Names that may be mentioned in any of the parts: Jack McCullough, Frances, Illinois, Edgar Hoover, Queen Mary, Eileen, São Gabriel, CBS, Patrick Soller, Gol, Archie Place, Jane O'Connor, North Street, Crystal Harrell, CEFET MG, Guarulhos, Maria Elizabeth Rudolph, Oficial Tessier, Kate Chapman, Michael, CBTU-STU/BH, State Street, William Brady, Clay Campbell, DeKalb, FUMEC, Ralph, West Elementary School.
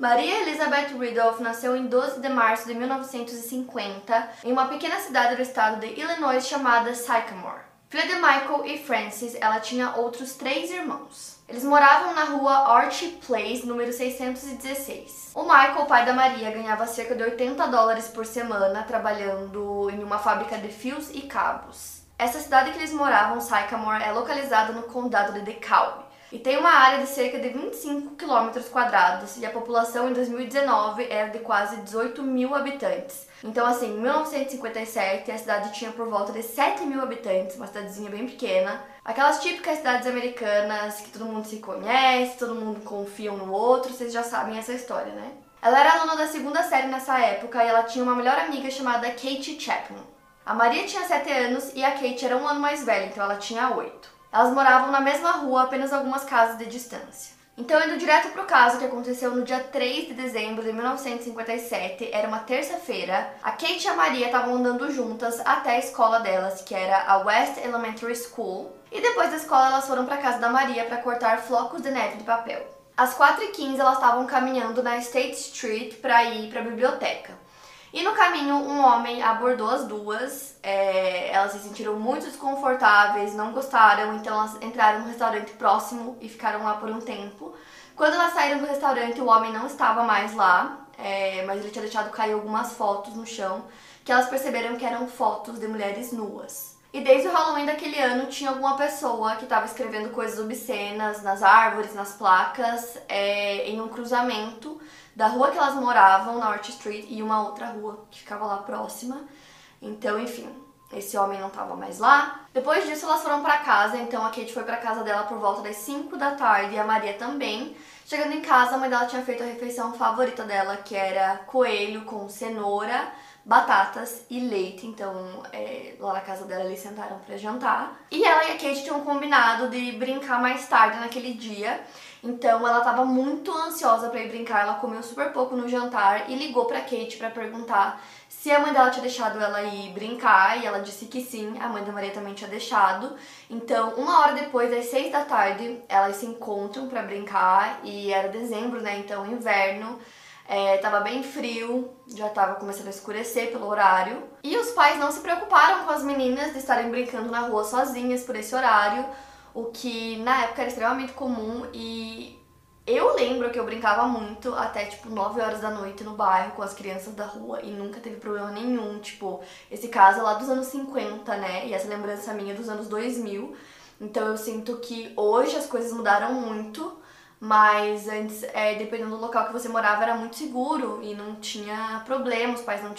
Maria Elizabeth Rudolph nasceu em 12 de março de 1950 em uma pequena cidade do estado de Illinois chamada Sycamore. Filha de Michael e Frances, ela tinha outros 3 irmãos. Eles moravam na rua Archie Place, número 616. O Michael, pai da Maria, ganhava cerca de $80 por semana trabalhando em uma fábrica de fios e cabos. Essa cidade que eles moravam, Sycamore, é localizada no condado de DeKalb. E tem uma área de cerca de 25 km² e a população em 2019 era de quase 18 mil habitantes. Então, assim, em 1957 a cidade tinha por volta de 7 mil habitantes, uma cidadezinha bem pequena. Aquelas típicas cidades americanas que todo mundo se conhece, todo mundo confia um no outro, vocês já sabem essa história, né? Ela era aluna da segunda série nessa época e ela tinha uma melhor amiga chamada Kate Chapman. A Maria tinha 7 anos e a Kate era um ano mais velha, então ela tinha 8. Elas moravam na mesma rua, apenas algumas casas de distância. Então, indo direto para o caso que aconteceu no dia 3 de dezembro de 1957, era uma terça-feira, a Kate e a Maria estavam andando juntas até a escola delas, que era a West Elementary School, e depois da escola elas foram para a casa da Maria para cortar flocos de neve de papel. Às 4h15 elas estavam caminhando na State Street para ir para a biblioteca. E no caminho, um homem abordou as duas, elas se sentiram muito desconfortáveis, não gostaram, então elas entraram no restaurante próximo e ficaram lá por um tempo. Quando elas saíram do restaurante, o homem não estava mais lá, mas ele tinha deixado cair algumas fotos no chão, que elas perceberam que eram fotos de mulheres nuas. E desde o Halloween daquele ano, tinha alguma pessoa que estava escrevendo coisas obscenas nas árvores, nas placas, em um cruzamento da rua que elas moravam, na North Street, e uma outra rua que ficava lá próxima. Então, enfim, esse homem não estava mais lá. Depois disso, elas foram para casa, então a Kate foi para casa dela por volta das 5 da tarde e a Maria também. Chegando em casa, a mãe dela tinha feito a refeição favorita dela, que era coelho com cenoura, batatas e leite, então lá na casa dela eles sentaram para jantar. E ela e a Kate tinham combinado de brincar mais tarde naquele dia, então ela estava muito ansiosa para ir brincar, ela comeu super pouco no jantar e ligou para Kate para perguntar se a mãe dela tinha deixado ela ir brincar, e ela disse que sim, a mãe da Maria também tinha deixado. Então, uma hora depois, às 6 da tarde, elas se encontram para brincar, e era dezembro, né, então inverno. Tava bem frio, já tava começando a escurecer pelo horário. E os pais não se preocuparam com as meninas de estarem brincando na rua sozinhas por esse horário, o que na época era extremamente comum. E eu lembro que eu brincava muito até tipo 9 horas da noite no bairro com as crianças da rua e nunca teve problema nenhum. Tipo, esse caso é lá dos anos 50, né? E essa lembrança minha é dos anos 2000. Então eu sinto que hoje as coisas mudaram muito. Mas antes, dependendo do local que você morava, era muito seguro e não tinha problema, os pais não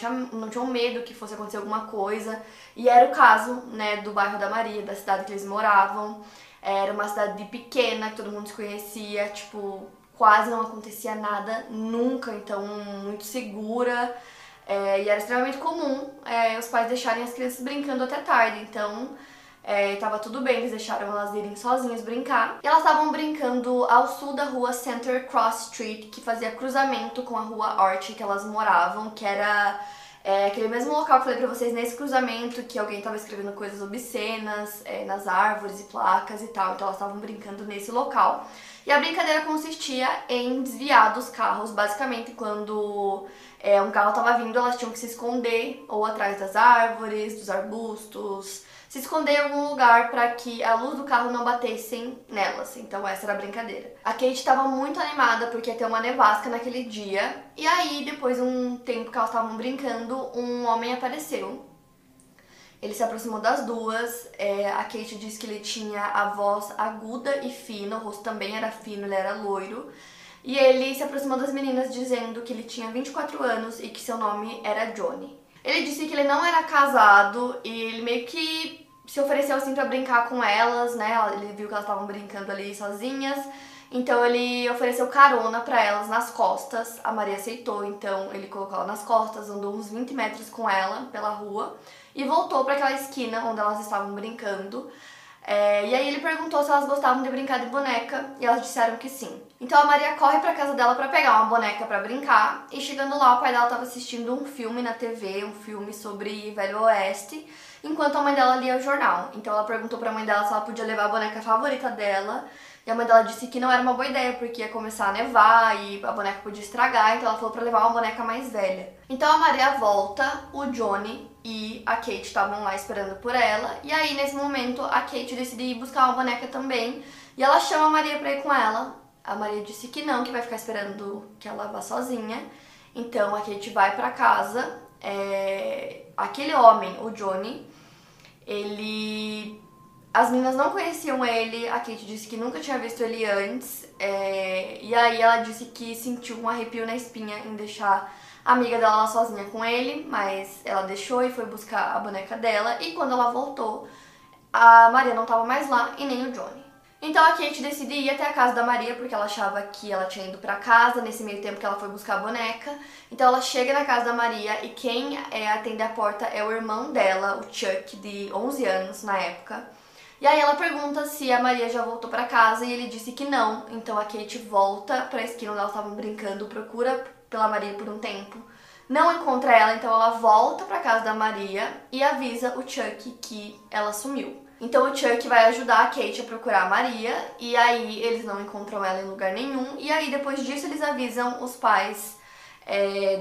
tinham medo que fosse acontecer alguma coisa. E era o caso, né, do bairro da Maria, da cidade que eles moravam. Era uma cidade pequena, que todo mundo se conhecia, tipo, quase não acontecia nada nunca, então muito segura. E era extremamente comum os pais deixarem as crianças brincando até tarde, então tava tudo bem, eles deixaram elas irem sozinhas brincar. E elas estavam brincando ao sul da rua Center Cross Street, que fazia cruzamento com a rua Archie que elas moravam, que era aquele mesmo local que eu falei pra vocês, nesse cruzamento que alguém tava escrevendo coisas obscenas nas árvores e placas e tal, então elas estavam brincando nesse local. E a brincadeira consistia em desviar dos carros, basicamente quando um carro tava vindo, elas tinham que se esconder ou atrás das árvores, dos arbustos, se esconder em algum lugar para que a luz do carro não batesse nelas. Então essa era a brincadeira. A Kate estava muito animada porque ia ter uma nevasca naquele dia. E aí, depois de um tempo que elas estavam brincando, um homem apareceu. Ele se aproximou das duas. A Kate disse que ele tinha a voz aguda e fina, o rosto também era fino, ele era loiro. E ele se aproximou das meninas dizendo que ele tinha 24 anos e que seu nome era Johnny. Ele disse que ele não era casado e ele meio que se ofereceu assim pra brincar com elas, né? Ele viu que elas estavam brincando ali sozinhas Então ele ofereceu carona para elas nas costas, a Maria aceitou, então ele colocou ela nas costas, andou uns 20 metros com ela pela rua e voltou para aquela esquina onde elas estavam brincando. E aí ele perguntou se elas gostavam de brincar de boneca e elas disseram que sim. Então a Maria corre para casa dela para pegar uma boneca para brincar e chegando lá o pai dela estava assistindo um filme na TV, um filme sobre Velho Oeste, enquanto a mãe dela lia o jornal. Então ela perguntou para a mãe dela se ela podia levar a boneca favorita dela. E a mãe dela disse que não era uma boa ideia, porque ia começar a nevar e a boneca podia estragar, então ela falou pra levar uma boneca mais velha. Então a Maria volta, o Johnny e a Kate estavam lá esperando por ela, e aí nesse momento a Kate decide ir buscar uma boneca também, e ela chama a Maria pra ir com ela. A Maria disse que não, que vai ficar esperando que ela vá sozinha, então a Kate vai pra casa. Aquele homem, o Johnny, ele... As meninas não conheciam ele, a Kate disse que nunca tinha visto ele antes, e aí ela disse que sentiu um arrepio na espinha em deixar a amiga dela lá sozinha com ele, mas ela deixou e foi buscar a boneca dela, e quando ela voltou, a Maria não estava mais lá e nem o Johnny. Então a Kate decidiu ir até a casa da Maria, porque ela achava que ela tinha ido pra casa, nesse meio tempo que ela foi buscar a boneca. Então ela chega na casa da Maria e quem atende a porta é o irmão dela, o Chuck, de 11 anos na época. E aí ela pergunta se a Maria já voltou pra casa e ele disse que não. Então a Kate volta pra esquina onde elas estavam brincando, procura pela Maria por um tempo, não encontra ela, então ela volta pra casa da Maria e avisa o Chuck que ela sumiu. Então o Chuck vai ajudar a Kate a procurar a Maria e aí eles não encontram ela em lugar nenhum. E aí depois disso eles avisam os pais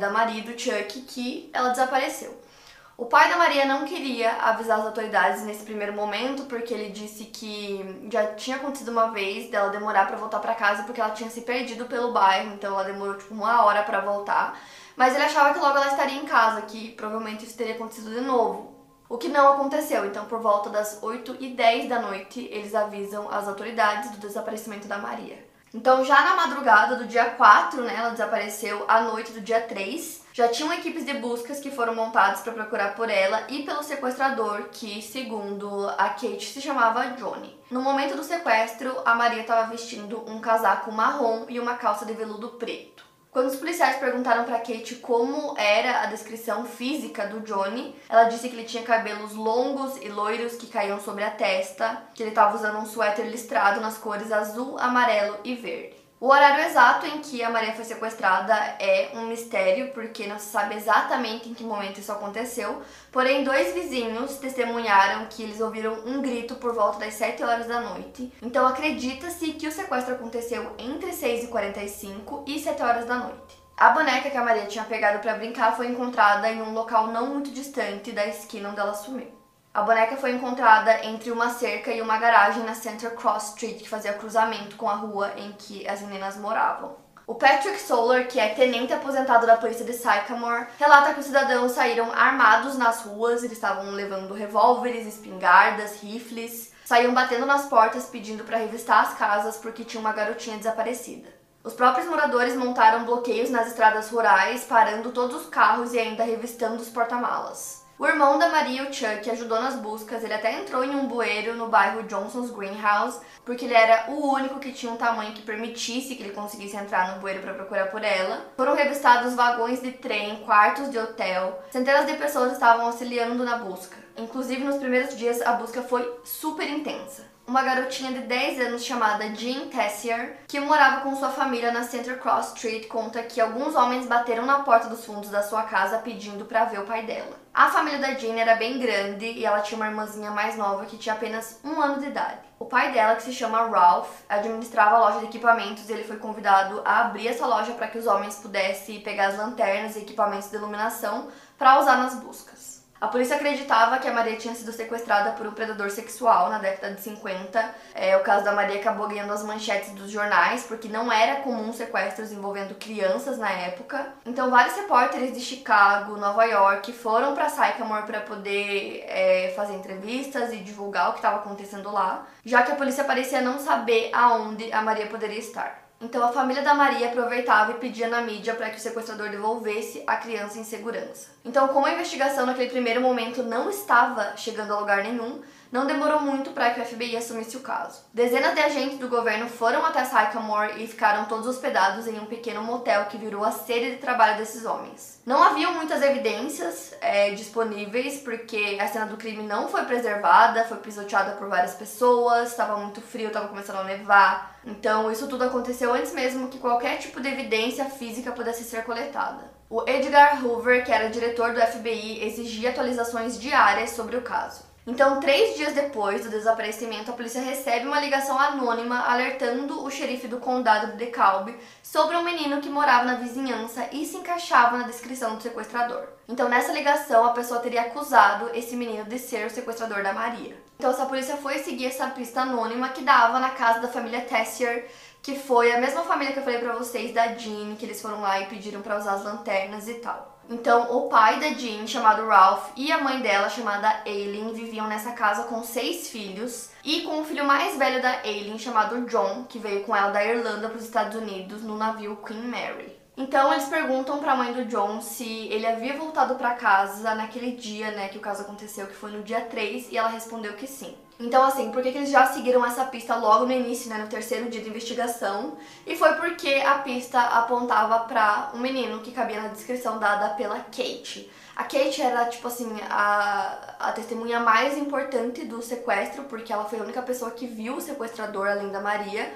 da Maria e do Chuck que ela desapareceu. O pai da Maria não queria avisar as autoridades nesse primeiro momento porque ele disse que já tinha acontecido uma vez dela demorar pra voltar pra casa porque ela tinha se perdido pelo bairro, então ela demorou tipo uma hora pra voltar, mas ele achava que logo ela estaria em casa, que provavelmente isso teria acontecido de novo, o que não aconteceu. Então por volta das 8h10 da noite eles avisam as autoridades do desaparecimento da Maria. Então já na madrugada do dia 4, né, ela desapareceu à noite do dia 3, já tinham equipes de buscas que foram montadas para procurar por ela e pelo sequestrador, que, segundo a Kate, se chamava Johnny. No momento do sequestro, a Maria estava vestindo um casaco marrom e uma calça de veludo preto. Quando os policiais perguntaram para Kate como era a descrição física do Johnny, ela disse que ele tinha cabelos longos e loiros que caíam sobre a testa, que ele estava usando um suéter listrado nas cores azul, amarelo e verde. O horário exato em que a Maria foi sequestrada é um mistério, porque não se sabe exatamente em que momento isso aconteceu, porém dois vizinhos testemunharam que eles ouviram um grito por volta das 7 horas da noite, então acredita-se que o sequestro aconteceu entre 6h45 e 7 horas da noite. A boneca que a Maria tinha pegado para brincar foi encontrada em um local não muito distante da esquina onde ela sumiu. A boneca foi encontrada entre uma cerca e uma garagem na Center Cross Street, que fazia cruzamento com a rua em que as meninas moravam. O Patrick Soller, que é tenente aposentado da polícia de Sycamore, relata que os cidadãos saíram armados nas ruas, eles estavam levando revólveres, espingardas, rifles, saíam batendo nas portas pedindo para revistar as casas porque tinha uma garotinha desaparecida. Os próprios moradores montaram bloqueios nas estradas rurais, parando todos os carros e ainda revistando os porta-malas. O irmão da Maria, o Chuck, ajudou nas buscas, ele até entrou em um bueiro no bairro Johnson's Greenhouse, porque ele era o único que tinha um tamanho que permitisse que ele conseguisse entrar no bueiro para procurar por ela. Foram revistados vagões de trem, quartos de hotel, centenas de pessoas estavam auxiliando na busca. Inclusive, nos primeiros dias, a busca foi super intensa. Uma garotinha de 10 anos chamada Jeanne Tessier, que morava com sua família na Center Cross Street, conta que alguns homens bateram na porta dos fundos da sua casa pedindo para ver o pai dela. A família da Jeanne era bem grande e ela tinha uma irmãzinha mais nova que tinha apenas 1 ano de idade. O pai dela, que se chama Ralph, administrava a loja de equipamentos e ele foi convidado a abrir essa loja para que os homens pudessem pegar as lanternas e equipamentos de iluminação para usar nas buscas. A polícia acreditava que a Maria tinha sido sequestrada por um predador sexual na década de 50. O caso da Maria acabou ganhando as manchetes dos jornais, porque não era comum sequestros envolvendo crianças na época. Então vários repórteres de Chicago, Nova York, foram para Sycamore para poder fazer entrevistas e divulgar o que estava acontecendo lá, já que a polícia parecia não saber aonde a Maria poderia estar. Então a família da Maria aproveitava e pedia na mídia para que o sequestrador devolvesse a criança em segurança. Então, como a investigação naquele primeiro momento não estava chegando a lugar nenhum, Não demorou muito para que o FBI assumisse o caso. Dezenas de agentes do governo foram até Sycamore e ficaram todos hospedados em um pequeno motel que virou a sede de trabalho desses homens. Não havia muitas evidências disponíveis, porque a cena do crime não foi preservada, foi pisoteada por várias pessoas, estava muito frio, estava começando a nevar. Então isso tudo aconteceu antes mesmo que qualquer tipo de evidência física pudesse ser coletada. O Edgar Hoover, que era diretor do FBI, exigia atualizações diárias sobre o caso. Então, 3 dias depois do desaparecimento, a polícia recebe uma ligação anônima alertando o xerife do condado de DeKalb sobre um menino que morava na vizinhança e se encaixava na descrição do sequestrador. Então, nessa ligação, a pessoa teria acusado esse menino de ser o sequestrador da Maria. Então, essa polícia foi seguir essa pista anônima que dava na casa da família Tessier, que foi a mesma família que eu falei pra vocês, da Jeanne, que eles foram lá e pediram pra usar as lanternas e tal. Então, o pai da Jeanne, chamado Ralph, e a mãe dela, chamada Eileen, viviam nessa casa com 6 filhos e com o filho mais velho da Eileen, chamado John, que veio com ela da Irlanda para os Estados Unidos no navio Queen Mary. Então, eles perguntam pra mãe do John se ele havia voltado pra casa naquele dia, né, que o caso aconteceu, que foi no dia 3, e ela respondeu que sim. Então, assim, por que eles já seguiram essa pista logo no início, né, no 3º dia de investigação? E foi porque a pista apontava pra um menino que cabia na descrição dada pela Kate. A Kate era, tipo assim, a testemunha mais importante do sequestro, porque ela foi a única pessoa que viu o sequestrador, além da Maria.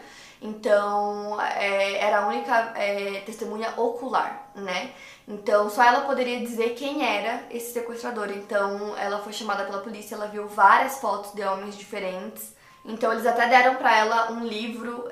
Então, era a única testemunha ocular, né? Então, só ela poderia dizer quem era esse sequestrador. Então, ela foi chamada pela polícia, ela viu várias fotos de homens diferentes. Então, eles até deram pra ela um livro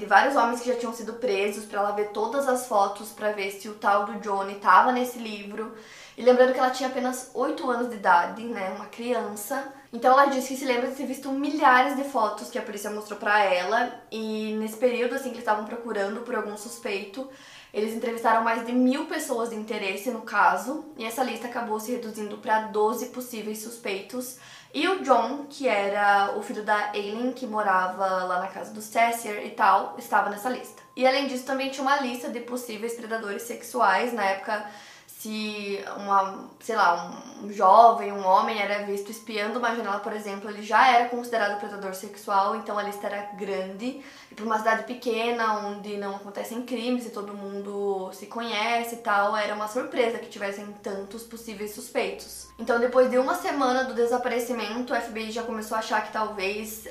de vários homens que já tinham sido presos, pra ela ver todas as fotos, pra ver se o tal do Johnny tava nesse livro. E lembrando que ela tinha apenas 8 anos de idade, né? Uma criança. Então ela disse que se lembra de ter visto milhares de fotos que a polícia mostrou pra ela, e nesse período, assim, que eles estavam procurando por algum suspeito, eles entrevistaram mais de 1.000 pessoas de interesse no caso, e essa lista acabou se reduzindo pra 12 possíveis suspeitos. E o John, que era o filho da Eileen, que morava lá na casa do Tessier e tal, estava nessa lista. E além disso, também tinha uma lista de possíveis predadores sexuais. Na época, se um jovem, um homem era visto espiando uma janela, por exemplo, ele já era considerado predador sexual. Então a lista era grande, e para uma cidade pequena, onde não acontecem crimes e todo mundo se conhece e tal, era uma surpresa que tivessem tantos possíveis suspeitos. Então, depois de uma semana do desaparecimento, o FBI já começou a achar que talvez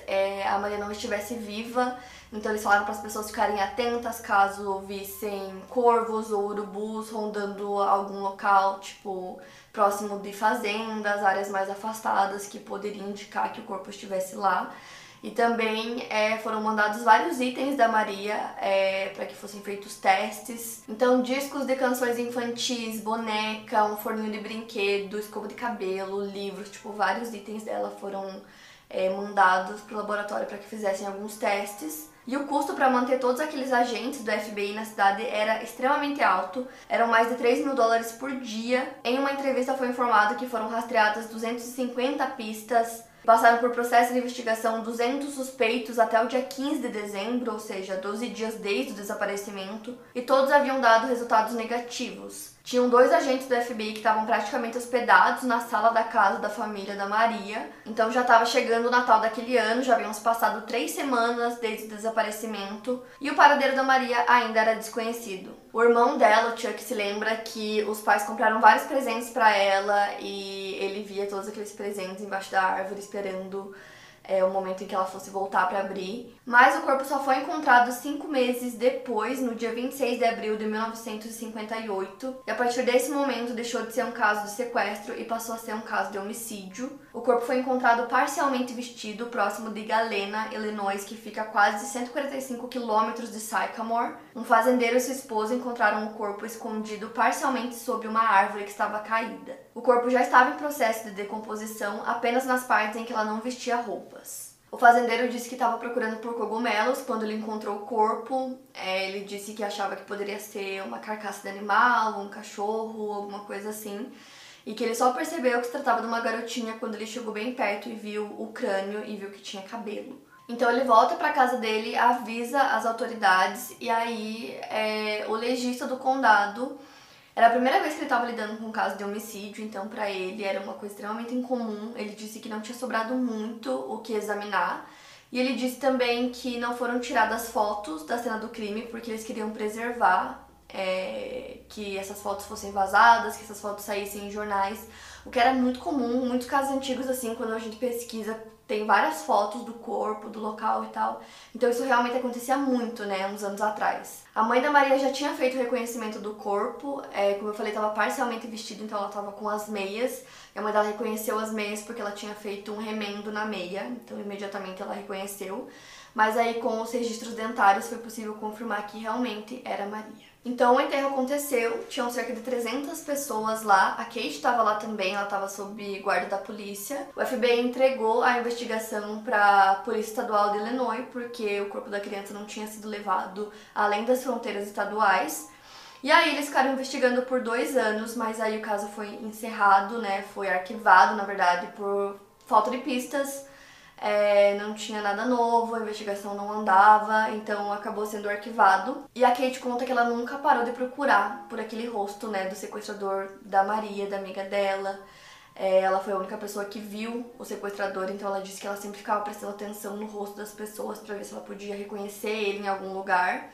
a Maria não estivesse viva. Então eles falaram para as pessoas ficarem atentas caso ouvissem corvos ou urubus rondando algum local, tipo, próximo de fazendas, áreas mais afastadas, que poderiam indicar que o corpo estivesse lá. E também foram mandados vários itens da Maria para que fossem feitos testes. Então, discos de canções infantis, boneca, um forninho de brinquedo, escova de cabelo, livros, tipo, vários itens dela foram mandados para o laboratório para que fizessem alguns testes. E o custo para manter todos aqueles agentes do FBI na cidade era extremamente alto, eram mais de $3.000 por dia. Em uma entrevista foi informado que foram rastreadas 250 pistas, passaram por processo de investigação 200 suspeitos até o dia 15 de dezembro, ou seja, 12 dias desde o desaparecimento, e todos haviam dado resultados negativos. Tinham 2 agentes do FBI que estavam praticamente hospedados na sala da casa da família da Maria. Então já estava chegando o Natal daquele ano, já haviam se passado 3 semanas desde o desaparecimento, e o paradeiro da Maria ainda era desconhecido. O irmão dela, o Chuck, se lembra que os pais compraram vários presentes para ela, e ele via todos aqueles presentes embaixo da árvore esperando o momento em que ela fosse voltar para abrir. Mas o corpo só foi encontrado 5 meses depois, no dia 26 de abril de 1958. E a partir desse momento deixou de ser um caso de sequestro e passou a ser um caso de homicídio. O corpo foi encontrado parcialmente vestido próximo de Galena, Illinois, que fica a quase 145 quilômetros de Sycamore. Um fazendeiro e sua esposa encontraram o corpo escondido parcialmente sob uma árvore que estava caída. O corpo já estava em processo de decomposição apenas nas partes em que ela não vestia roupas. O fazendeiro disse que estava procurando por cogumelos quando ele encontrou o corpo. Ele disse que achava que poderia ser uma carcaça de animal, um cachorro, alguma coisa assim. E que ele só percebeu que se tratava de uma garotinha quando ele chegou bem perto e viu o crânio e viu que tinha cabelo. Então ele volta para casa dele, avisa as autoridades, e aí o legista do condado Era a primeira vez que ele estava lidando com um caso de homicídio, então para ele era uma coisa extremamente incomum. Ele disse que não tinha sobrado muito o que examinar. E ele disse também que não foram tiradas fotos da cena do crime porque eles queriam preservar, que essas fotos fossem vazadas, que essas fotos saíssem em jornais, o que era muito comum. Muitos casos antigos, assim, quando a gente pesquisa, tem várias fotos do corpo, do local e tal. Então isso realmente acontecia muito, né, uns anos atrás. A mãe da Maria já tinha feito o reconhecimento do corpo, como eu falei, estava parcialmente vestida, então ela estava com as meias. E a mãe dela reconheceu as meias porque ela tinha feito um remendo na meia, então imediatamente ela reconheceu. Mas aí com os registros dentários foi possível confirmar que realmente era Maria. Então o enterro aconteceu, tinham cerca de 300 pessoas lá, a Kate estava lá também, ela estava sob guarda da polícia. O FBI entregou a investigação para a Polícia Estadual de Illinois, porque o corpo da criança não tinha sido levado além das fronteiras estaduais. E aí eles ficaram investigando por 2 anos, mas aí o caso foi encerrado, né? Foi arquivado, na verdade, por falta de pistas. Não tinha nada novo, a investigação não andava, então acabou sendo arquivado. E a Kate conta que ela nunca parou de procurar por aquele rosto, né, do sequestrador da Maria, da amiga dela. Ela foi a única pessoa que viu o sequestrador, então ela disse que ela sempre ficava prestando atenção no rosto das pessoas para ver se ela podia reconhecer ele em algum lugar.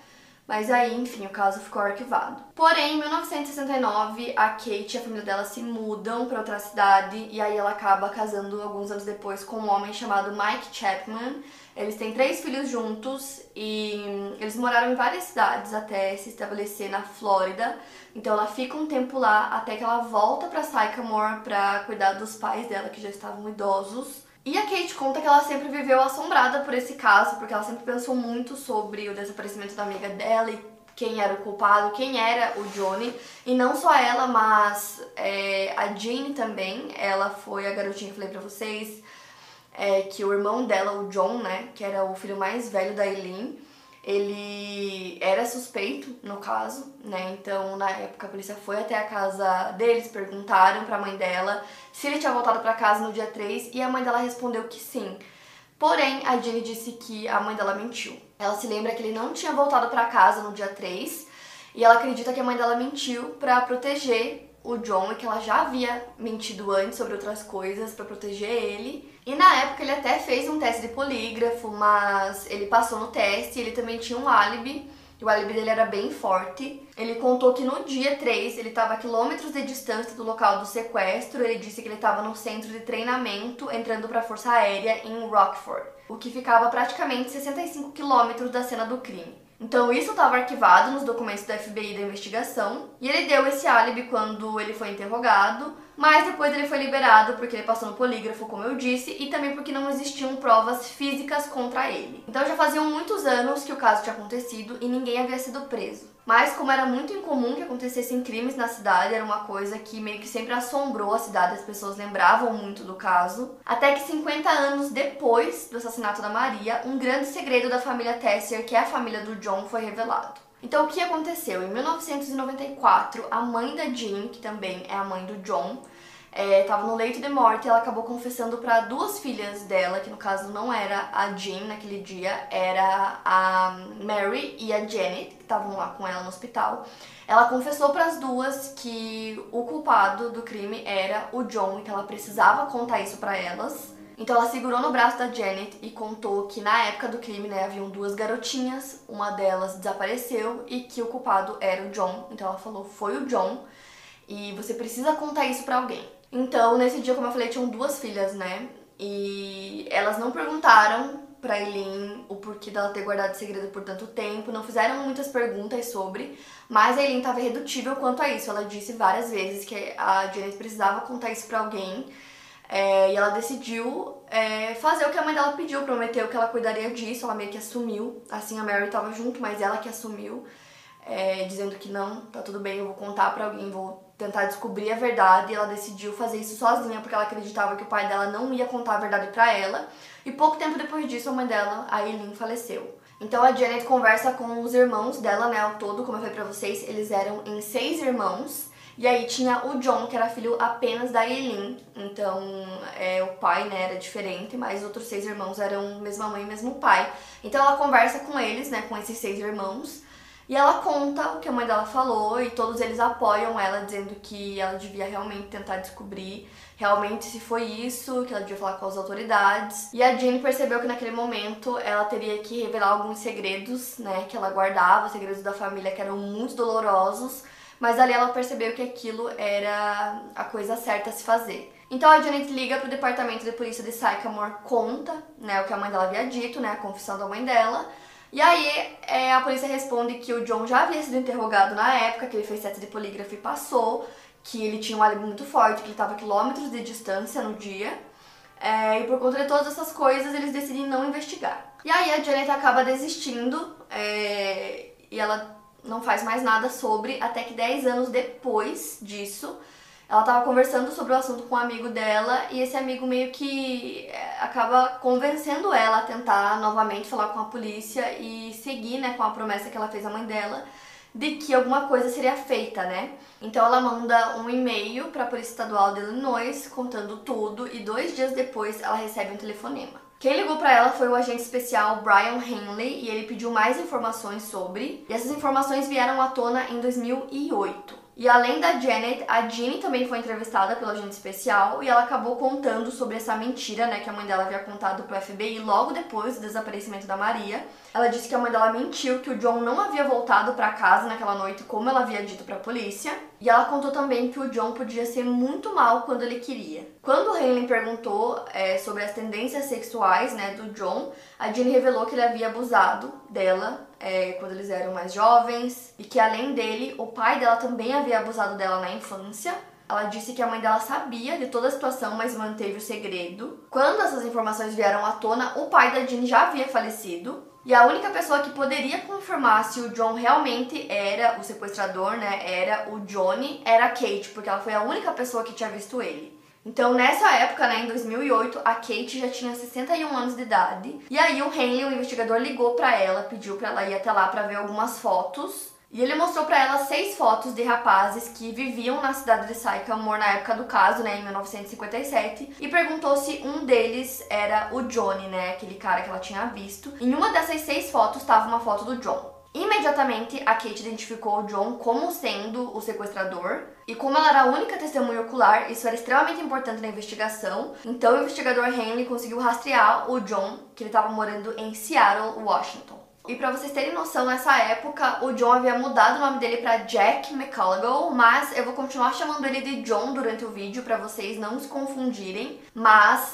Mas aí, enfim, o caso ficou arquivado. Porém, em 1969, a Kate e a família dela se mudam para outra cidade e aí ela acaba casando alguns anos depois com um homem chamado Mike Chapman. Eles têm 3 filhos juntos e eles moraram em várias cidades até se estabelecer na Flórida. Então ela fica um tempo lá até que ela volta para Sycamore para cuidar dos pais dela que já estavam idosos. E a Kate conta que ela sempre viveu assombrada por esse caso, porque ela sempre pensou muito sobre o desaparecimento da amiga dela e quem era o culpado, quem era o Johnny. E não só ela, mas a Jeanne também. Ela foi a garotinha que eu falei pra vocês, que o irmão dela, o John, né, que era o filho mais velho da Eileen, ele era suspeito no caso, né? Então, na época, a polícia foi até a casa deles, perguntaram pra mãe dela se ele tinha voltado pra casa no dia 3 e a mãe dela respondeu que sim. Porém, a Jeanne disse que a mãe dela mentiu. Ela se lembra que ele não tinha voltado pra casa no dia 3 e ela acredita que a mãe dela mentiu pra proteger o John e que ela já havia mentido antes sobre outras coisas pra proteger ele. E na época ele até fez um teste de polígrafo, mas ele passou no teste e ele também tinha um álibi. E o álibi dele era bem forte. Ele contou que no dia 3 ele estava a quilômetros de distância do local do sequestro. Ele disse que ele estava num centro de treinamento entrando para a Força Aérea em Rockford, o que ficava a praticamente 65 quilômetros da cena do crime. Então isso estava arquivado nos documentos da FBI da investigação. E ele deu esse álibi quando ele foi interrogado. Mas depois ele foi liberado porque ele passou no polígrafo, como eu disse, e também porque não existiam provas físicas contra ele. Então já faziam muitos anos que o caso tinha acontecido e ninguém havia sido preso. Mas como era muito incomum que acontecessem crimes na cidade, era uma coisa que meio que sempre assombrou a cidade, as pessoas lembravam muito do caso. Até que 50 anos depois do assassinato da Maria, um grande segredo da família Tessier, que é a família do John, foi revelado. Então o que aconteceu? Em 1994, a mãe da Jeanne, que também é a mãe do John, estava no leito de morte e ela acabou confessando para 2 filhas dela, que no caso não era a Jeanne naquele dia, era a Mary e a Janet, que estavam lá com ela no hospital. Ela confessou para as 2 que o culpado do crime era o John e que ela precisava contar isso para elas. Então ela segurou no braço da Janet e contou que na época do crime, né, haviam 2 garotinhas, uma delas desapareceu e que o culpado era o John. Então ela falou, foi o John e você precisa contar isso pra alguém. Então nesse dia, como eu falei, tinham 2 filhas, né, e elas não perguntaram pra Eileen o porquê dela ter guardado segredo por tanto tempo, não fizeram muitas perguntas sobre, mas a Eileen estava irredutível quanto a isso. Ela disse várias vezes que a Janet precisava contar isso pra alguém. E ela decidiu fazer o que a mãe dela pediu, prometeu que ela cuidaria disso, ela meio que assumiu. Assim, a Mary estava junto, mas ela que assumiu, dizendo que não, tá tudo bem, eu vou contar pra alguém, vou tentar descobrir a verdade. E ela decidiu fazer isso sozinha, porque ela acreditava que o pai dela não ia contar a verdade pra ela. E pouco tempo depois disso, a mãe dela, a Eileen, faleceu. Então a Janet conversa com os irmãos dela, né, ao todo, como eu falei pra vocês, eles eram em 6 irmãos. E aí tinha o John, que era filho apenas da Eileen, então o pai, né, era diferente, mas os outros 6 irmãos eram mesma mãe e mesmo pai. Então ela conversa com eles, né, com esses 6 irmãos, E ela conta o que a mãe dela falou e todos eles apoiam ela, dizendo que ela devia realmente tentar descobrir realmente se foi isso, que ela devia falar com as autoridades. E a Jeanne percebeu que naquele momento ela teria que revelar alguns segredos, né, que ela guardava, segredos da família que eram muito dolorosos, mas ali ela percebeu que aquilo era a coisa certa a se fazer. Então a Jeanne liga para o departamento de polícia de Sycamore, conta, né, o que a mãe dela havia dito, né, a confissão da mãe dela. E aí a polícia responde que o John já havia sido interrogado na época, que ele fez teste de polígrafo e passou, que ele tinha um álibi muito forte, que ele estava a quilômetros de distância no dia, e por conta de todas essas coisas eles decidem não investigar. E aí a Jeanne acaba desistindo e ela não faz mais nada sobre, até que 10 anos depois disso ela estava conversando sobre o assunto com um amigo dela e esse amigo meio que acaba convencendo ela a tentar novamente falar com a polícia e seguir, né, com a promessa que ela fez à mãe dela de que alguma coisa seria feita, né? Então ela manda um e-mail para a Polícia Estadual de Illinois contando tudo e 2 dias depois ela recebe um telefonema. Quem ligou para ela foi o agente especial Brian Henley e ele pediu mais informações sobre, e essas informações vieram à tona em 2008. E além da Janet, a Jeanne também foi entrevistada pelo agente especial e ela acabou contando sobre essa mentira, né, que a mãe dela havia contado pro FBI logo depois do desaparecimento da Maria. Ela disse que a mãe dela mentiu, que o John não havia voltado para casa naquela noite, como ela havia dito para a polícia. E ela contou também que o John podia ser muito mal quando ele queria. Quando o Henley perguntou sobre as tendências sexuais, né, do John, a Jeanne revelou que ele havia abusado dela quando eles eram mais jovens e que, além dele, o pai dela também havia abusado dela na infância. Ela disse que a mãe dela sabia de toda a situação, mas manteve o segredo. Quando essas informações vieram à tona, o pai da Jeanne já havia falecido. E a única pessoa que poderia confirmar se o John realmente era o sequestrador, né, era o Johnny, era a Kate, porque ela foi a única pessoa que tinha visto ele. Então, nessa época, né, em 2008, a Kate já tinha 61 anos de idade. E aí o Henley, o investigador, ligou pra ela, pediu pra ela ir até lá pra ver algumas fotos. E ele mostrou pra ela 6 fotos de rapazes que viviam na cidade de Sycamore na época do caso, né, em 1957, e perguntou se um deles era o Johnny, né, aquele cara que ela tinha visto. Em uma dessas 6 fotos estava uma foto do John. Imediatamente, a Kate identificou o John como sendo o sequestrador. E como ela era a única testemunha ocular, isso era extremamente importante na investigação. Então, o investigador Henley conseguiu rastrear o John, que ele estava morando em Seattle, Washington. E pra vocês terem noção, nessa época, o John havia mudado o nome dele pra Jack McCullough, mas eu vou continuar chamando ele de John durante o vídeo pra vocês não se confundirem, mas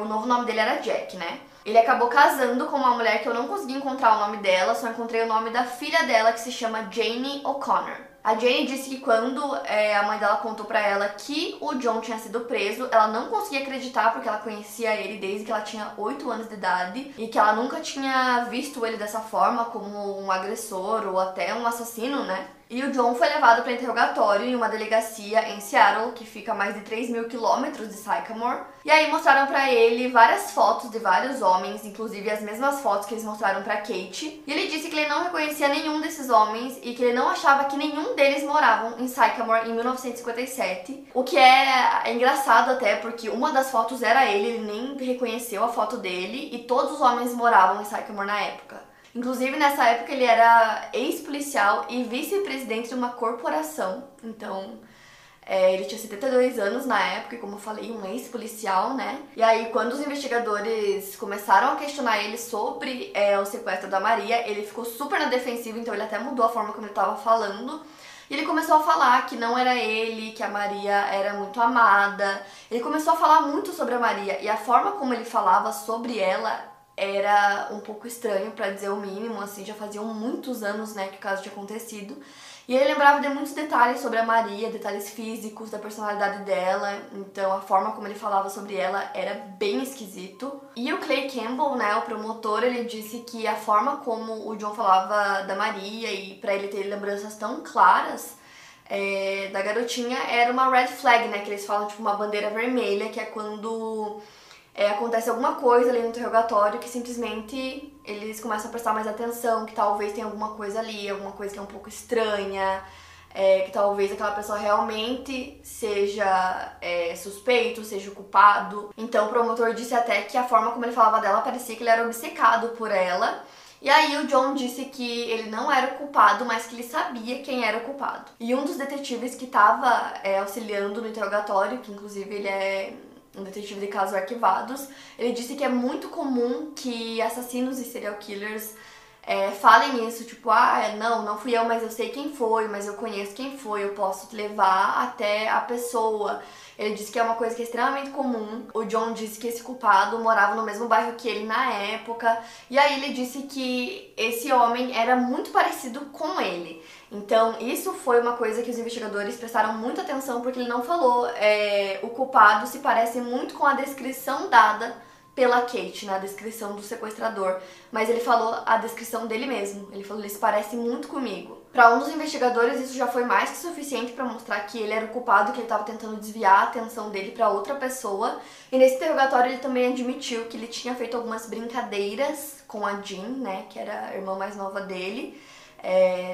o novo nome dele era Jack, né? Ele acabou casando com uma mulher que eu não consegui encontrar o nome dela, só encontrei o nome da filha dela, que se chama Jane O'Connor. A Jane disse que quando a mãe dela contou pra ela que o John tinha sido preso, ela não conseguia acreditar porque ela conhecia ele desde que ela tinha 8 anos de idade e que ela nunca tinha visto ele dessa forma, como um agressor ou até um assassino, né? E o John foi levado para interrogatório em uma delegacia em Seattle, que fica a mais de 3.000 quilômetros de Sycamore. E aí mostraram para ele várias fotos de vários homens, inclusive as mesmas fotos que eles mostraram para Kate. E ele disse que ele não reconhecia nenhum desses homens e que ele não achava que nenhum deles moravam em Sycamore em 1957. O que é engraçado até, porque uma das fotos era ele, ele nem reconheceu a foto dele e todos os homens moravam em Sycamore na época. Inclusive, nessa época, ele era ex-policial e vice-presidente de uma corporação. Então, ele tinha 72 anos na época e, como eu falei, um ex-policial, né? E aí, quando os investigadores começaram a questionar ele sobre o sequestro da Maria, ele ficou super na defensiva, então ele até mudou a forma como ele estava falando. E ele começou a falar que não era ele, que a Maria era muito amada. Ele começou a falar muito sobre a Maria e a forma como ele falava sobre ela era um pouco estranho, pra dizer o mínimo, assim, já faziam muitos anos, né, que o caso tinha acontecido. E ele lembrava de muitos detalhes sobre a Maria, detalhes físicos, da personalidade dela, então a forma como ele falava sobre ela era bem esquisito. E o Clay Campbell, né, o promotor, ele disse que a forma como o John falava da Maria e pra ele ter lembranças tão claras da garotinha era uma red flag, né, que eles falam, tipo, uma bandeira vermelha, que é quando acontece alguma coisa ali no interrogatório que simplesmente eles começam a prestar mais atenção, que talvez tenha alguma coisa ali, alguma coisa que é um pouco estranha, que talvez aquela pessoa realmente seja suspeito, seja culpado. Então o promotor disse até que a forma como ele falava dela parecia que ele era obcecado por ela E aí o John disse que ele não era o culpado, mas que ele sabia quem era o culpado. E um dos detetives que estava auxiliando no interrogatório, que inclusive ele é um detetive de casos arquivados, ele disse que é muito comum que assassinos e serial killers falem isso, tipo, não fui eu, mas eu sei quem foi, mas eu conheço quem foi, eu posso te levar até a pessoa. Ele disse que é uma coisa que é extremamente comum. O John disse que esse culpado morava no mesmo bairro que ele na época, e aí ele disse que esse homem era muito parecido com ele. Então, isso foi uma coisa que os investigadores prestaram muita atenção, porque ele não falou, o culpado se parece muito com a descrição dada pela Kate, na descrição do sequestrador, mas ele falou a descrição dele mesmo. Ele falou, ele se parece muito comigo. Para um dos investigadores, isso já foi mais que suficiente para mostrar que ele era o culpado, que ele estava tentando desviar a atenção dele para outra pessoa. E nesse interrogatório ele também admitiu que ele tinha feito algumas brincadeiras com a Jeanne, né, que era a irmã mais nova dele,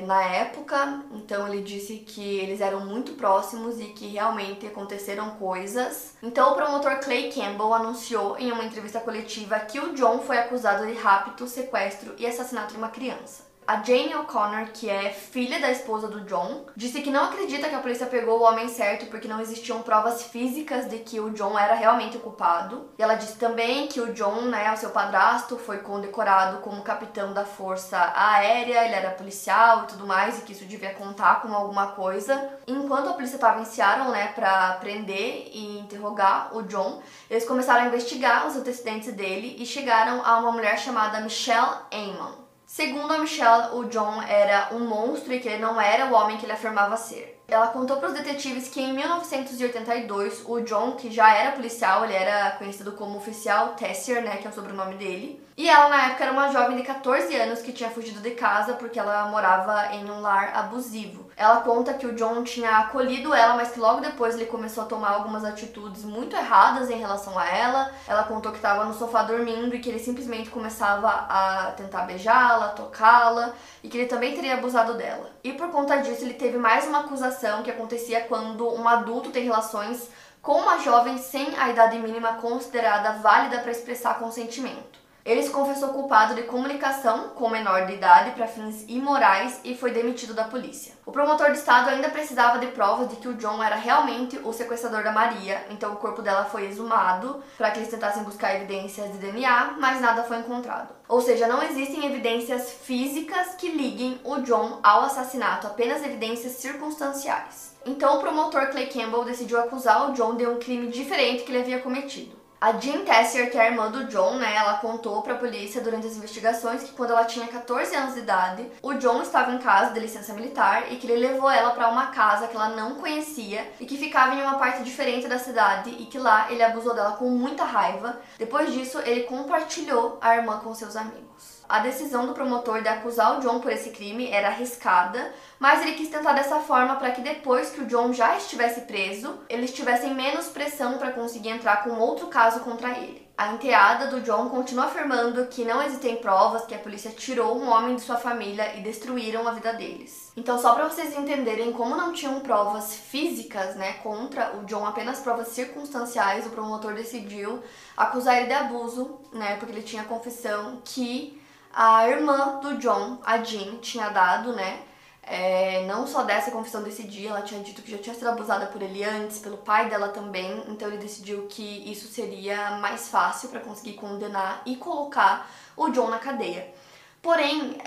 na época. Então ele disse que eles eram muito próximos e que realmente aconteceram coisas. Então o promotor Clay Campbell anunciou em uma entrevista coletiva que o John foi acusado de rapto, sequestro e assassinato de uma criança. A Jane O'Connor, que é filha da esposa do John, disse que não acredita que a polícia pegou o homem certo porque não existiam provas físicas de que o John era realmente o culpado. E ela disse também que o John, o seu padrasto, foi condecorado como capitão da força aérea, ele era policial e tudo mais, e que isso devia contar como alguma coisa. Enquanto a polícia estava em Seattle, para prender e interrogar o John, eles começaram a investigar os antecedentes dele e chegaram a uma mulher chamada Michelle Amon. Segundo a Michelle, o John era um monstro e que ele não era o homem que ele afirmava ser. Ela contou para os detetives que em 1982, o John, que já era policial, ele era conhecido como Oficial Tessier, que é o sobrenome dele, e ela na época era uma jovem de 14 anos que tinha fugido de casa porque ela morava em um lar abusivo. Ela conta que o John tinha acolhido ela, mas que logo depois ele começou a tomar algumas atitudes muito erradas em relação a ela. Ela contou que estava no sofá dormindo e que ele simplesmente começava a tentar beijá-la, tocá-la, e que ele também teria abusado dela. E por conta disso, ele teve mais uma acusação que acontecia quando um adulto tem relações com uma jovem sem a idade mínima considerada válida para expressar consentimento. Ele se confessou culpado de comunicação com menor de idade para fins imorais e foi demitido da polícia. O promotor de estado ainda precisava de provas de que o John era realmente o sequestrador da Maria, então o corpo dela foi exumado para que eles tentassem buscar evidências de DNA, mas nada foi encontrado. Ou seja, não existem evidências físicas que liguem o John ao assassinato, apenas evidências circunstanciais. Então o promotor Clay Campbell decidiu acusar o John de um crime diferente que ele havia cometido. A Jeanne Tessier, que é a irmã do John, ela contou para a polícia durante as investigações que quando ela tinha 14 anos de idade, o John estava em casa de licença militar e que ele levou ela para uma casa que ela não conhecia e que ficava em uma parte diferente da cidade e que lá ele abusou dela com muita raiva. Depois disso, ele compartilhou a irmã com seus amigos. A decisão do promotor de acusar o John por esse crime era arriscada, mas ele quis tentar dessa forma para que depois que o John já estivesse preso, eles tivessem menos pressão para conseguir entrar com outro caso contra ele. A enteada do John continua afirmando que não existem provas que a polícia tirou um homem de sua família e destruíram a vida deles. Então, só para vocês entenderem como não tinham provas físicas, contra o John, apenas provas circunstanciais, o promotor decidiu acusar ele de abuso, porque ele tinha confissão que a irmã do John, a Jeanne, tinha dado, não só dessa confissão desse dia, ela tinha dito que já tinha sido abusada por ele antes, pelo pai dela também, então ele decidiu que isso seria mais fácil para conseguir condenar e colocar o John na cadeia. Porém,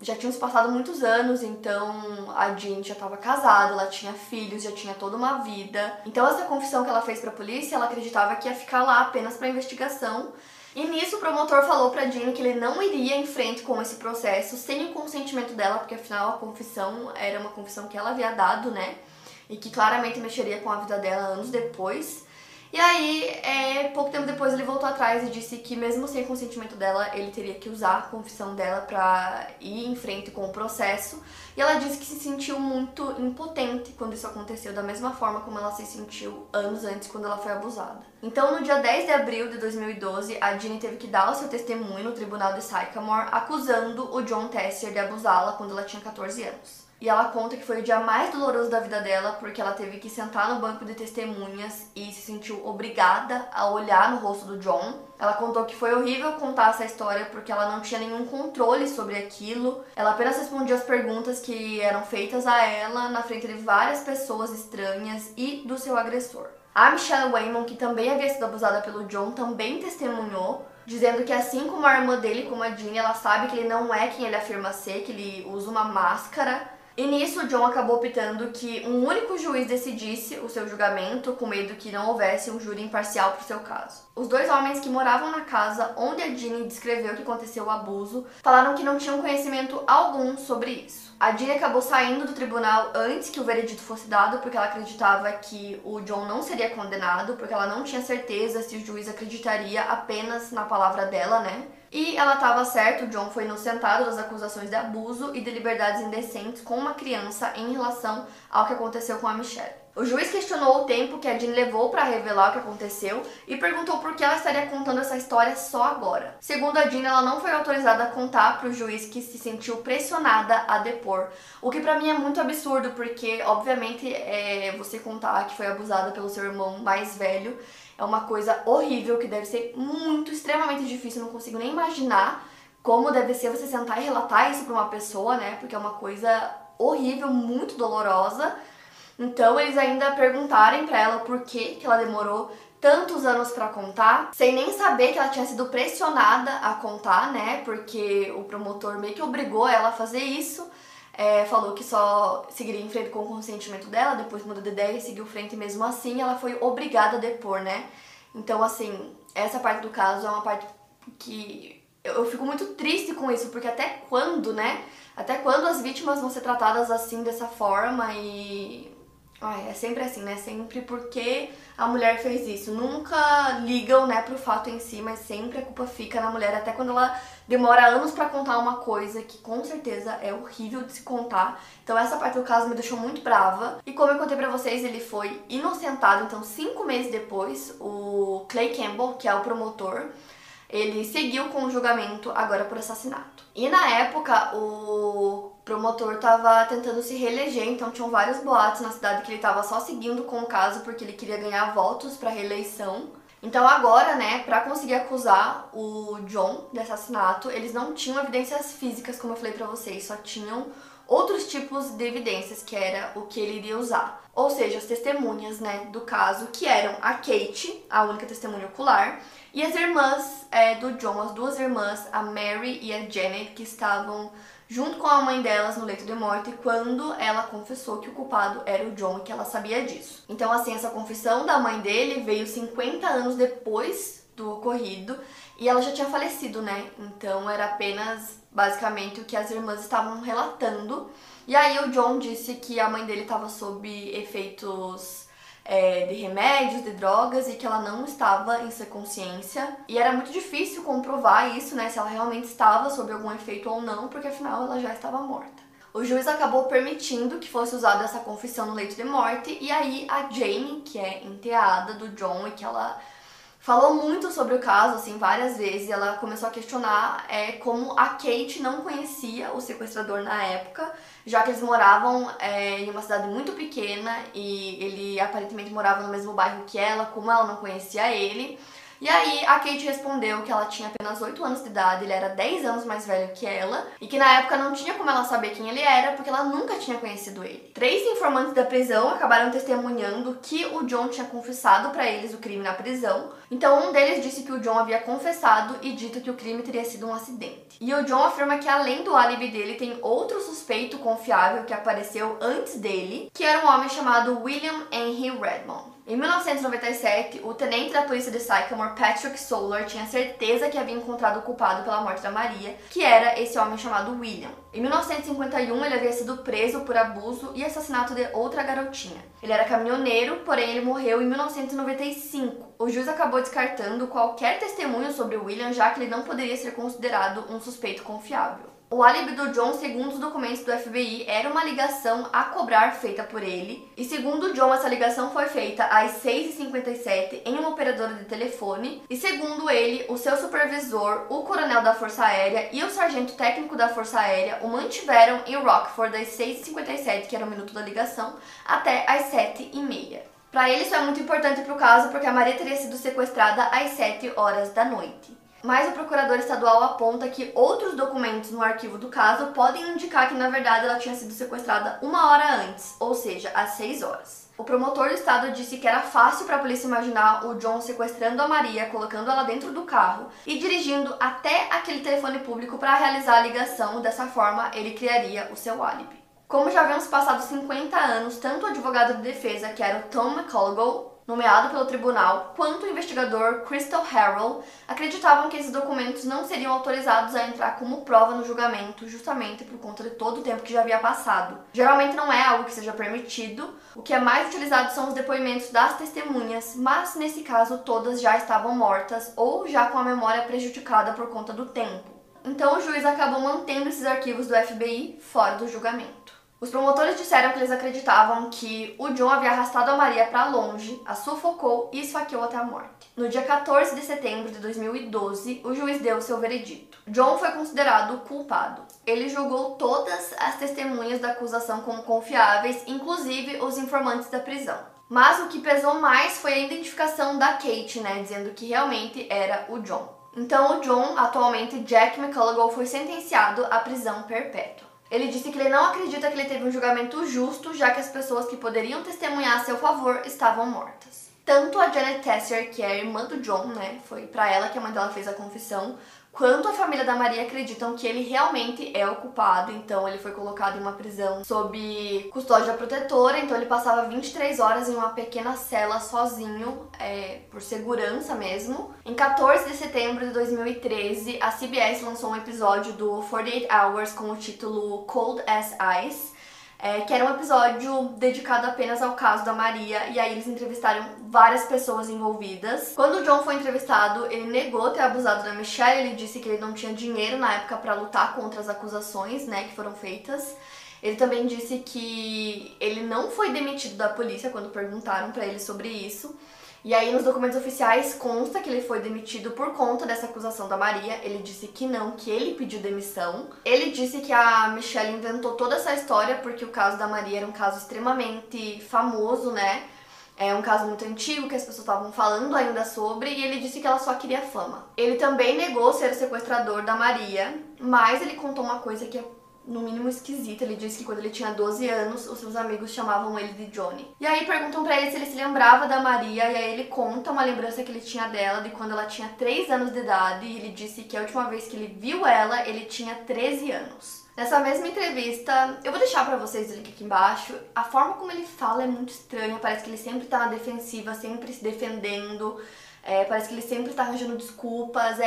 já tinham se passado muitos anos, então a Jeanne já estava casada, ela tinha filhos, já tinha toda uma vida. Então essa confissão que ela fez para a polícia, ela acreditava que ia ficar lá apenas para investigação. E nisso o promotor falou pra Jeanne que ele não iria em frente com esse processo sem o consentimento dela, porque afinal a confissão era uma confissão que ela havia dado, e que claramente mexeria com a vida dela anos depois. E aí, pouco tempo depois ele voltou atrás e disse que mesmo sem o consentimento dela, ele teria que usar a confissão dela pra ir em frente com o processo. E ela disse que se sentiu muito impotente quando isso aconteceu, da mesma forma como ela se sentiu anos antes quando ela foi abusada. Então, no dia 10 de abril de 2012, a Jeanne teve que dar o seu testemunho no tribunal de Sycamore, acusando o John Tessier de abusá-la quando ela tinha 14 anos. E ela conta que foi o dia mais doloroso da vida dela, porque ela teve que sentar no banco de testemunhas e se sentiu obrigada a olhar no rosto do John. Ela contou que foi horrível contar essa história porque ela não tinha nenhum controle sobre aquilo. Ela apenas respondia as perguntas que eram feitas a ela na frente de várias pessoas estranhas e do seu agressor. A Michelle Wayman, que também havia sido abusada pelo John, também testemunhou, dizendo que assim como a irmã dele, como a Jeanne, ela sabe que ele não é quem ele afirma ser, que ele usa uma máscara. E nisso, o John acabou optando que um único juiz decidisse o seu julgamento, com medo que não houvesse um júri imparcial para o seu caso. Os dois homens que moravam na casa onde a Jeanne descreveu que aconteceu o abuso falaram que não tinham conhecimento algum sobre isso. A Jeanne acabou saindo do tribunal antes que o veredito fosse dado, porque ela acreditava que o John não seria condenado, porque ela não tinha certeza se o juiz acreditaria apenas na palavra dela, né? E ela estava certa, o John foi inocentado das acusações de abuso e de liberdades indecentes com uma criança em relação ao que aconteceu com a Michelle. O juiz questionou o tempo que a Jeanne levou para revelar o que aconteceu e perguntou por que ela estaria contando essa história só agora. Segundo a Jeanne, ela não foi autorizada a contar para o juiz, que se sentiu pressionada a depor. O que para mim é muito absurdo, porque obviamente você contar que foi abusada pelo seu irmão mais velho é uma coisa horrível, que deve ser muito, extremamente difícil. Eu não consigo nem imaginar como deve ser você sentar e relatar isso para uma pessoa, né? Porque é uma coisa horrível, muito dolorosa. Então eles ainda perguntarem para ela por que ela demorou tantos anos para contar, sem nem saber que ela tinha sido pressionada a contar, né? Porque o promotor meio que obrigou ela a fazer isso. Falou que só seguiria em frente com o consentimento dela, depois mudou de ideia e seguiu frente, e mesmo assim ela foi obrigada a depor, né? Então, assim, essa parte do caso é uma parte que eu fico muito triste com isso, porque até quando, né? Até quando as vítimas vão ser tratadas assim, dessa forma, e... ai, é sempre assim, né? Sempre porque a mulher fez isso. Nunca ligam, né, pro fato em si, mas sempre a culpa fica na mulher, até quando ela demora anos pra contar uma coisa que com certeza é horrível de se contar. Então essa parte do caso me deixou muito brava. E como eu contei pra vocês, ele foi inocentado, então 5 meses depois, o Clay Campbell, que é o promotor, ele seguiu com o julgamento agora por assassinato. E na época, o promotor estava tentando se reeleger, então tinham vários boatos na cidade que ele estava só seguindo com o caso porque ele queria ganhar votos para reeleição. Então agora, né, para conseguir acusar o John de assassinato, eles não tinham evidências físicas, como eu falei para vocês, só tinham outros tipos de evidências, que era o que ele iria usar. Ou seja, as testemunhas, né, do caso, que eram a Kate, a única testemunha ocular, e as irmãs do John, as duas irmãs, a Mary e a Janet, que estavam junto com a mãe delas no leito de morte quando ela confessou que o culpado era o John e que ela sabia disso. Então, assim, essa confissão da mãe dele veio 50 anos depois do ocorrido e ela já tinha falecido, né? Então era apenas basicamente o que as irmãs estavam relatando. E aí o John disse que a mãe dele estava sob efeitos de remédios, de drogas, e que ela não estava em sua consciência. E era muito difícil comprovar isso, né, se ela realmente estava sob algum efeito ou não, porque afinal ela já estava morta. O juiz acabou permitindo que fosse usada essa confissão no leito de morte, e aí a Jane, que é enteada do John e que ela falou muito sobre o caso, assim, várias vezes, e ela começou a questionar como a Kate não conhecia o sequestrador na época, já que eles moravam em uma cidade muito pequena e ele aparentemente morava no mesmo bairro que ela, como ela não conhecia ele. E aí a Kate respondeu que ela tinha apenas 8 anos de idade, ele era 10 anos mais velho que ela, e que na época não tinha como ela saber quem ele era, porque ela nunca tinha conhecido ele. 3 informantes da prisão acabaram testemunhando que o John tinha confessado para eles o crime na prisão. Então um deles disse que o John havia confessado e dito que o crime teria sido um acidente. E o John afirma que além do álibi dele, tem outro suspeito confiável que apareceu antes dele, que era um homem chamado William Henry Redmond. Em 1997, o tenente da polícia de Sycamore, Patrick Soller, tinha certeza que havia encontrado o culpado pela morte da Maria, que era esse homem chamado William. Em 1951, ele havia sido preso por abuso e assassinato de outra garotinha. Ele era caminhoneiro, porém ele morreu em 1995. O juiz acabou descartando qualquer testemunho sobre William, já que ele não poderia ser considerado um suspeito confiável. O álibi do John, segundo os documentos do FBI, era uma ligação a cobrar feita por ele. E segundo John, essa ligação foi feita às 6h57 em uma operadora de telefone. E segundo ele, o seu supervisor, o coronel da Força Aérea e o sargento técnico da Força Aérea o mantiveram em Rockford das 6h57, que era o minuto da ligação, até às 7h30. Para ele isso é muito importante para o caso, porque a Maria teria sido sequestrada às 7 horas da noite. Mas o procurador estadual aponta que outros documentos no arquivo do caso podem indicar que, na verdade, ela tinha sido sequestrada uma hora antes, ou seja, às 6 horas. O promotor do estado disse que era fácil para a polícia imaginar o John sequestrando a Maria, colocando ela dentro do carro e dirigindo até aquele telefone público para realizar a ligação. Dessa forma, ele criaria o seu álibi. Como já haviam se passado 50 anos, tanto o advogado de defesa, que era o Tom McCulloch, nomeado pelo tribunal, quanto o investigador Crystal Harrell, acreditavam que esses documentos não seriam autorizados a entrar como prova no julgamento, justamente por conta de todo o tempo que já havia passado. Geralmente não é algo que seja permitido, o que é mais utilizado são os depoimentos das testemunhas, mas nesse caso todas já estavam mortas ou já com a memória prejudicada por conta do tempo. Então o juiz acabou mantendo esses arquivos do FBI fora do julgamento. Os promotores disseram que eles acreditavam que o John havia arrastado a Maria para longe, a sufocou e esfaqueou até a morte. No dia 14 de setembro de 2012, o juiz deu seu veredito. John foi considerado culpado. Ele julgou todas as testemunhas da acusação como confiáveis, inclusive os informantes da prisão. Mas o que pesou mais foi a identificação da Kate, dizendo que realmente era o John. Então o John, atualmente Jack McCullough, foi sentenciado à prisão perpétua. Ele disse que ele não acredita que ele teve um julgamento justo, já que as pessoas que poderiam testemunhar a seu favor estavam mortas. Tanto a Jeanne Tessier, que é a irmã do John, foi para ela que a mãe dela fez a confissão, quanto a família da Maria acreditam que ele realmente é o culpado. Então ele foi colocado em uma prisão sob custódia protetora, então ele passava 23 horas em uma pequena cela sozinho, por segurança mesmo. Em 14 de setembro de 2013, a CBS lançou um episódio do 48 Hours com o título Cold As Ice, que era um episódio dedicado apenas ao caso da Maria, e aí eles entrevistaram várias pessoas envolvidas. Quando o John foi entrevistado, ele negou ter abusado da Michelle, ele disse que ele não tinha dinheiro na época para lutar contra as acusações, que foram feitas. Ele também disse que ele não foi demitido da polícia quando perguntaram para ele sobre isso. E aí nos documentos oficiais consta que ele foi demitido por conta dessa acusação da Maria. Ele disse que não, que ele pediu demissão. Ele disse que a Michelle inventou toda essa história porque o caso da Maria era um caso extremamente famoso, É um caso muito antigo que as pessoas estavam falando ainda sobre, e ele disse que ela só queria fama. Ele também negou ser o sequestrador da Maria, mas ele contou uma coisa que é no mínimo esquisito. Ele disse que quando ele tinha 12 anos, os seus amigos chamavam ele de Johnny. E aí perguntam pra ele se ele se lembrava da Maria, e aí ele conta uma lembrança que ele tinha dela de quando ela tinha 3 anos de idade, e ele disse que a última vez que ele viu ela, ele tinha 13 anos. Nessa mesma entrevista, eu vou deixar pra vocês o link aqui embaixo, a forma como ele fala é muito estranha, parece que ele sempre tá na defensiva, sempre se defendendo, parece que ele sempre tá arranjando desculpas,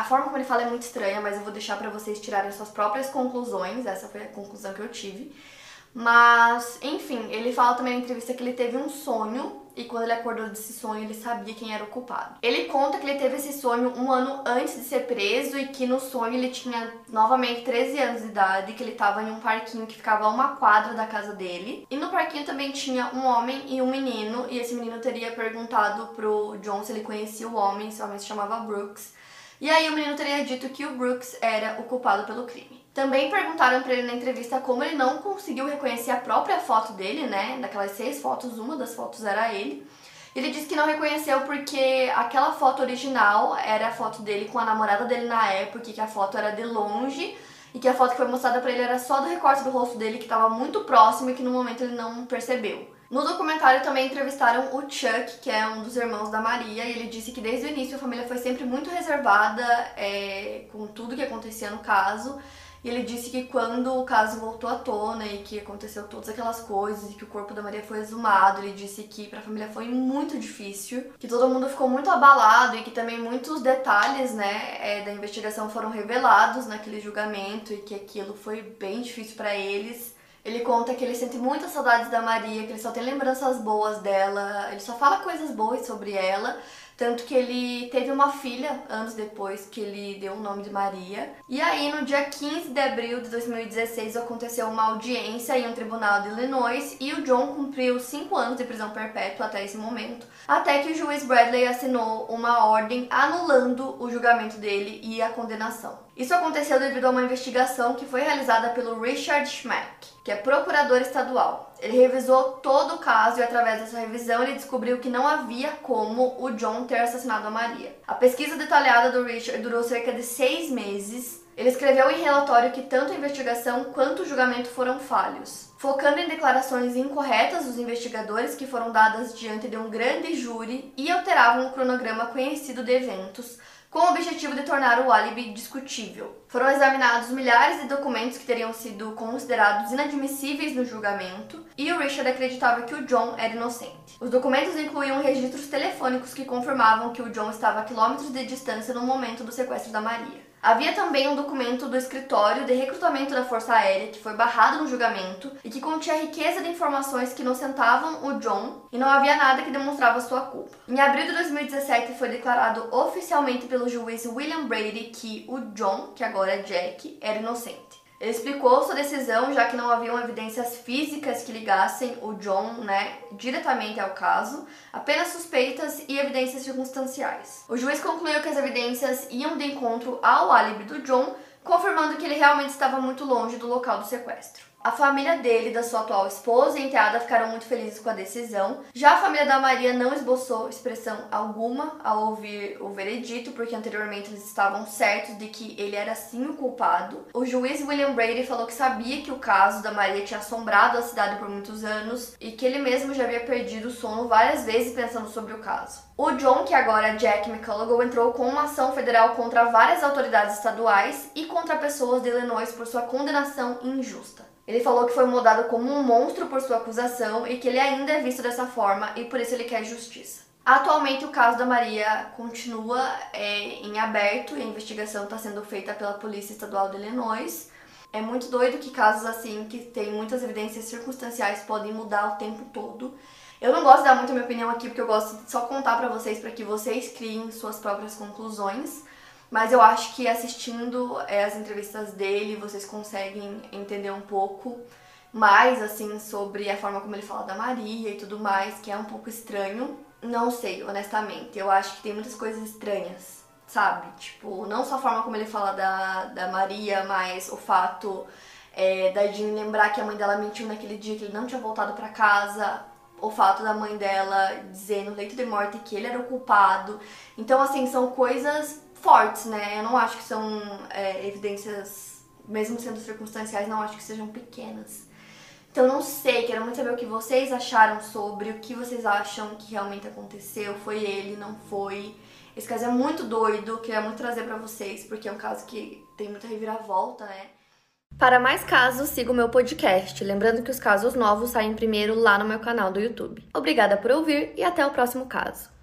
A forma como ele fala é muito estranha, mas eu vou deixar pra vocês tirarem suas próprias conclusões. Essa foi a conclusão que eu tive. Mas, enfim, ele fala também na entrevista que ele teve um sonho, e quando ele acordou desse sonho, ele sabia quem era o culpado. Ele conta que ele teve esse sonho um ano antes de ser preso, e que no sonho ele tinha novamente 13 anos de idade, que ele estava em um parquinho que ficava a uma quadra da casa dele. E no parquinho também tinha um homem e um menino, e esse menino teria perguntado pro John se ele conhecia o homem, esse homem se chamava Brooks. E aí o menino teria dito que o Brooks era o culpado pelo crime. Também perguntaram pra ele na entrevista como ele não conseguiu reconhecer a própria foto dele, Daquelas 6 fotos, uma das fotos era ele. Ele disse que não reconheceu porque aquela foto original era a foto dele com a namorada dele na época, e que a foto era de longe, e que a foto que foi mostrada pra ele era só do recorte do rosto dele, que estava muito próximo e que no momento ele não percebeu. No documentário também entrevistaram o Chuck, que é um dos irmãos da Maria, e ele disse que desde o início a família foi sempre muito reservada com tudo que acontecia no caso. E ele disse que quando o caso voltou à tona e que aconteceu todas aquelas coisas e que o corpo da Maria foi exumado, ele disse que para a família foi muito difícil, que todo mundo ficou muito abalado e que também muitos detalhes da investigação foram revelados naquele julgamento e que aquilo foi bem difícil para eles. Ele conta que ele sente muitas saudades da Maria, que ele só tem lembranças boas dela, ele só fala coisas boas sobre ela. Tanto que ele teve uma filha anos depois, que ele deu o nome de Maria. E aí, no dia 15 de abril de 2016, aconteceu uma audiência em um tribunal de Illinois e o John cumpriu 5 anos de prisão perpétua até esse momento, até que o juiz Bradley assinou uma ordem anulando o julgamento dele e a condenação. Isso aconteceu devido a uma investigação que foi realizada pelo Richard Schmack, que é procurador estadual. Ele revisou todo o caso e, através dessa revisão, ele descobriu que não havia como o John ter assassinado a Maria. A pesquisa detalhada do Richard durou cerca de 6 meses. Ele escreveu em relatório que tanto a investigação quanto o julgamento foram falhos, focando em declarações incorretas dos investigadores que foram dadas diante de um grande júri e alteravam o cronograma conhecido de eventos, com o objetivo de tornar o álibi discutível. Foram examinados milhares de documentos que teriam sido considerados inadmissíveis no julgamento, e o Richard acreditava que o John era inocente. Os documentos incluíam registros telefônicos que confirmavam que o John estava a quilômetros de distância no momento do sequestro da Maria. Havia também um documento do escritório de recrutamento da Força Aérea que foi barrado no julgamento e que continha riqueza de informações que inocentavam o John, e não havia nada que demonstrava sua culpa. Em abril de 2017 foi declarado oficialmente pelo juiz William Brady que o John, que agora é Jack, era inocente. Ele explicou sua decisão, já que não haviam evidências físicas que ligassem o John, diretamente ao caso, apenas suspeitas e evidências circunstanciais. O juiz concluiu que as evidências iam de encontro ao álibi do John, confirmando que ele realmente estava muito longe do local do sequestro. A família dele, da sua atual esposa e enteada, ficaram muito felizes com a decisão. Já a família da Maria não esboçou expressão alguma ao ouvir o veredito, porque anteriormente eles estavam certos de que ele era sim o culpado. O juiz William Brady falou que sabia que o caso da Maria tinha assombrado a cidade por muitos anos e que ele mesmo já havia perdido o sono várias vezes pensando sobre o caso. O John, que agora é Jack McCullough, entrou com uma ação federal contra várias autoridades estaduais e contra pessoas de Illinois por sua condenação injusta. Ele falou que foi moldado como um monstro por sua acusação e que ele ainda é visto dessa forma e por isso ele quer justiça. Atualmente o caso da Maria continua em aberto e a investigação está sendo feita pela Polícia Estadual de Illinois. É muito doido que casos assim, que tem muitas evidências circunstanciais, podem mudar o tempo todo. Eu não gosto de dar muito a minha opinião aqui porque eu gosto de só contar para vocês para que vocês criem suas próprias conclusões. Mas eu acho que assistindo as entrevistas dele, vocês conseguem entender um pouco mais, assim, sobre a forma como ele fala da Maria e tudo mais, que é um pouco estranho. Não sei, honestamente. Eu acho que tem muitas coisas estranhas, sabe? Tipo, não só a forma como ele fala da Maria, mas o fato da Jeanne lembrar que a mãe dela mentiu naquele dia, que ele não tinha voltado pra casa. O fato da mãe dela dizer no leito de morte que ele era o culpado. Então, assim, são coisas fortes, Eu não acho que são evidências, mesmo sendo circunstanciais, não acho que sejam pequenas. Então não sei, quero muito saber o que vocês acharam sobre, o que vocês acham que realmente aconteceu, foi ele, não foi. Esse caso é muito doido, queria muito trazer pra vocês, porque é um caso que tem muita reviravolta, Para mais casos, siga o meu podcast, lembrando que os casos novos saem primeiro lá no meu canal do YouTube. Obrigada por ouvir e até o próximo caso.